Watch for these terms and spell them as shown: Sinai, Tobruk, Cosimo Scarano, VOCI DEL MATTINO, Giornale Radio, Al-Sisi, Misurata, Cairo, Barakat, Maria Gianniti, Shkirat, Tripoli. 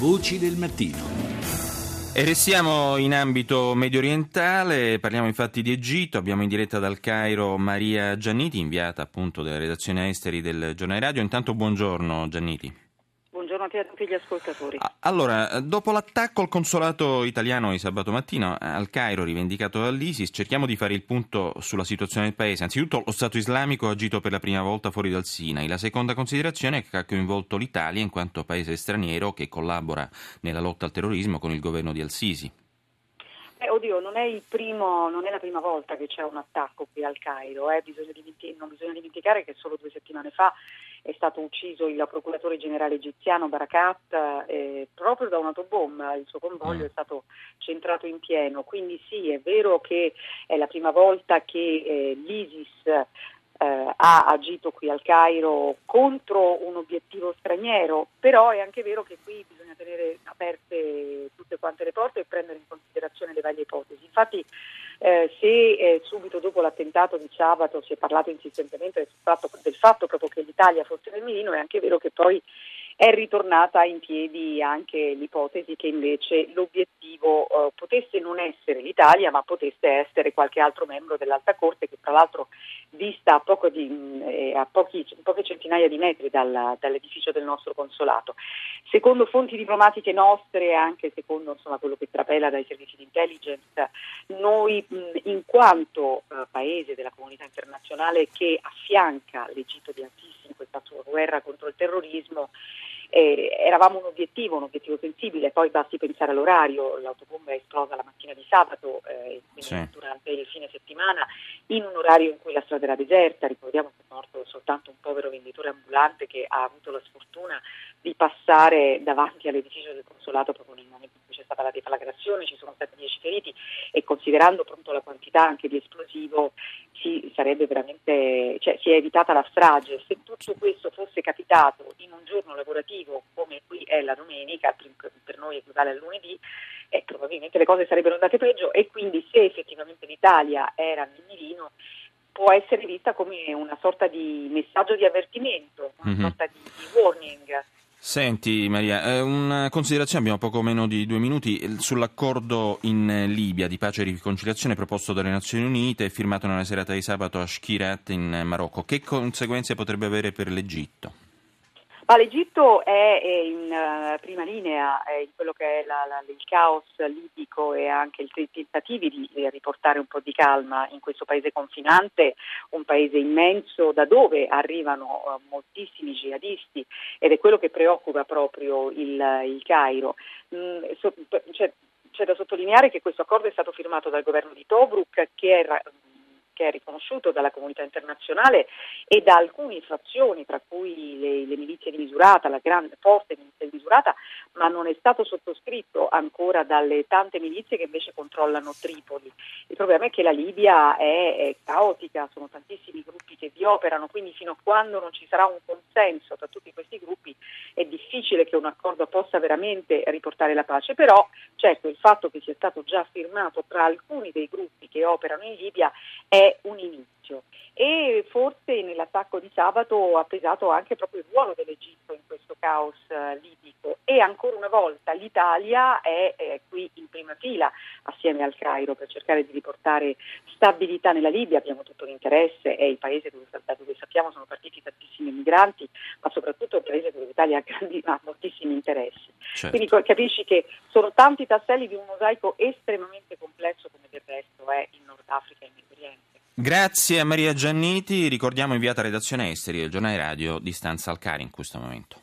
Voci del mattino. E restiamo in ambito mediorientale, parliamo infatti di Egitto. Abbiamo in diretta dal Cairo Maria Gianniti, inviata appunto della redazione esteri del Giornale Radio. Intanto buongiorno Gianniti. A tutti gli ascoltatori. Allora, dopo l'attacco al consolato italiano di sabato mattina al Cairo rivendicato dall'ISIS, cerchiamo di fare il punto sulla situazione del paese. Anzitutto lo Stato islamico ha agito per la prima volta fuori dal Sinai. La seconda considerazione è che ha coinvolto l'Italia in quanto paese straniero che collabora nella lotta al terrorismo con il governo di Al-Sisi. Non è la prima volta che c'è un attacco qui al Cairo. Non bisogna dimenticare che solo 2 settimane fa è stato ucciso il procuratore generale egiziano Barakat proprio da un'autobomba. Il suo convoglio è stato centrato in pieno. Quindi sì, è vero che è la prima volta che l'ISIS ha agito qui al Cairo contro un obiettivo straniero, però è anche vero che qui bisogna tenere aperte tutte quante le porte e prendere in considerazione le varie ipotesi. Infatti se subito dopo l'attentato di sabato si è parlato insistentemente del fatto proprio che l'Italia fosse nel mirino, è anche vero che poi è ritornata in piedi anche l'ipotesi che invece l'obiettivo potesse non essere l'Italia, ma potesse essere qualche altro membro dell'Alta Corte, che tra l'altro dista a poche centinaia di metri dall'edificio del nostro consolato. Secondo fonti diplomatiche nostre, anche secondo quello che trapela dai servizi di intelligence, noi in quanto paese della comunità internazionale che affianca l'Egitto di Al-Sisi in questa sua guerra contro il terrorismo, eravamo un obiettivo sensibile. Poi basti pensare all'orario: l'autobomba è esplosa la mattina di sabato, quindi sì, durante il fine settimana, in un orario in cui la strada era deserta. Ricordiamo che è morto soltanto un povero venditore ambulante che ha avuto la sfortuna di passare davanti all'edificio del consolato proprio nel momento in cui c'è stata la deflagrazione. Ci sono stati 10 feriti e, considerando pronto la quantità anche di esplosivo, si è evitata la strage. Se tutto questo fosse capitato in un giorno lavorativo, come qui è la domenica, per noi equivale al lunedì, probabilmente le cose sarebbero andate peggio. E quindi, se effettivamente l'Italia era nel mirino, può essere vista come una sorta di messaggio di avvertimento, una sorta di warning. Senti Maria, una considerazione, abbiamo poco meno di 2 minuti, sull'accordo in Libia di pace e riconciliazione proposto dalle Nazioni Unite e firmato nella serata di sabato a Shkirat in Marocco. Che conseguenze potrebbe avere per l'Egitto? Ma l'Egitto è in prima linea in quello che è il caos libico e anche i tentativi di riportare un po' di calma in questo paese confinante, un paese immenso da dove arrivano moltissimi jihadisti, ed è quello che preoccupa proprio il Cairo. C'è da sottolineare che questo accordo è stato firmato dal governo di Tobruk, che è riconosciuto dalla comunità internazionale e da alcune fazioni, tra cui le milizie di Misurata, la grande forte milizia di Misurata, ma non è stato sottoscritto ancora dalle tante milizie che invece controllano Tripoli. Il problema è che la Libia è caotica, sono tantissimi gruppi che vi operano, quindi fino a quando non ci sarà un consenso tra tutti questi gruppi è difficile che un accordo possa veramente riportare la pace. Però certo il fatto che sia stato già firmato tra alcuni dei gruppi che operano in Libia è un inizio, e forse nell'attacco di sabato ha pesato anche proprio il ruolo dell'Egitto in questo caos libico. E ancora una volta l'Italia è qui in prima fila assieme al Cairo per cercare di riportare stabilità nella Libia. Abbiamo tutto l'interesse, è il paese da dove sappiamo sono partiti tantissimi migranti, ma soprattutto è un paese dove l'Italia ha moltissimi interessi. Certo. Quindi capisci che sono tanti tasselli di un mosaico estremamente complesso, come del resto è in Nord Africa e in Medio Oriente. Grazie a Maria Gianniti, ricordiamo inviata redazione esteri del Giornale Radio di stanza al Cairo in questo momento.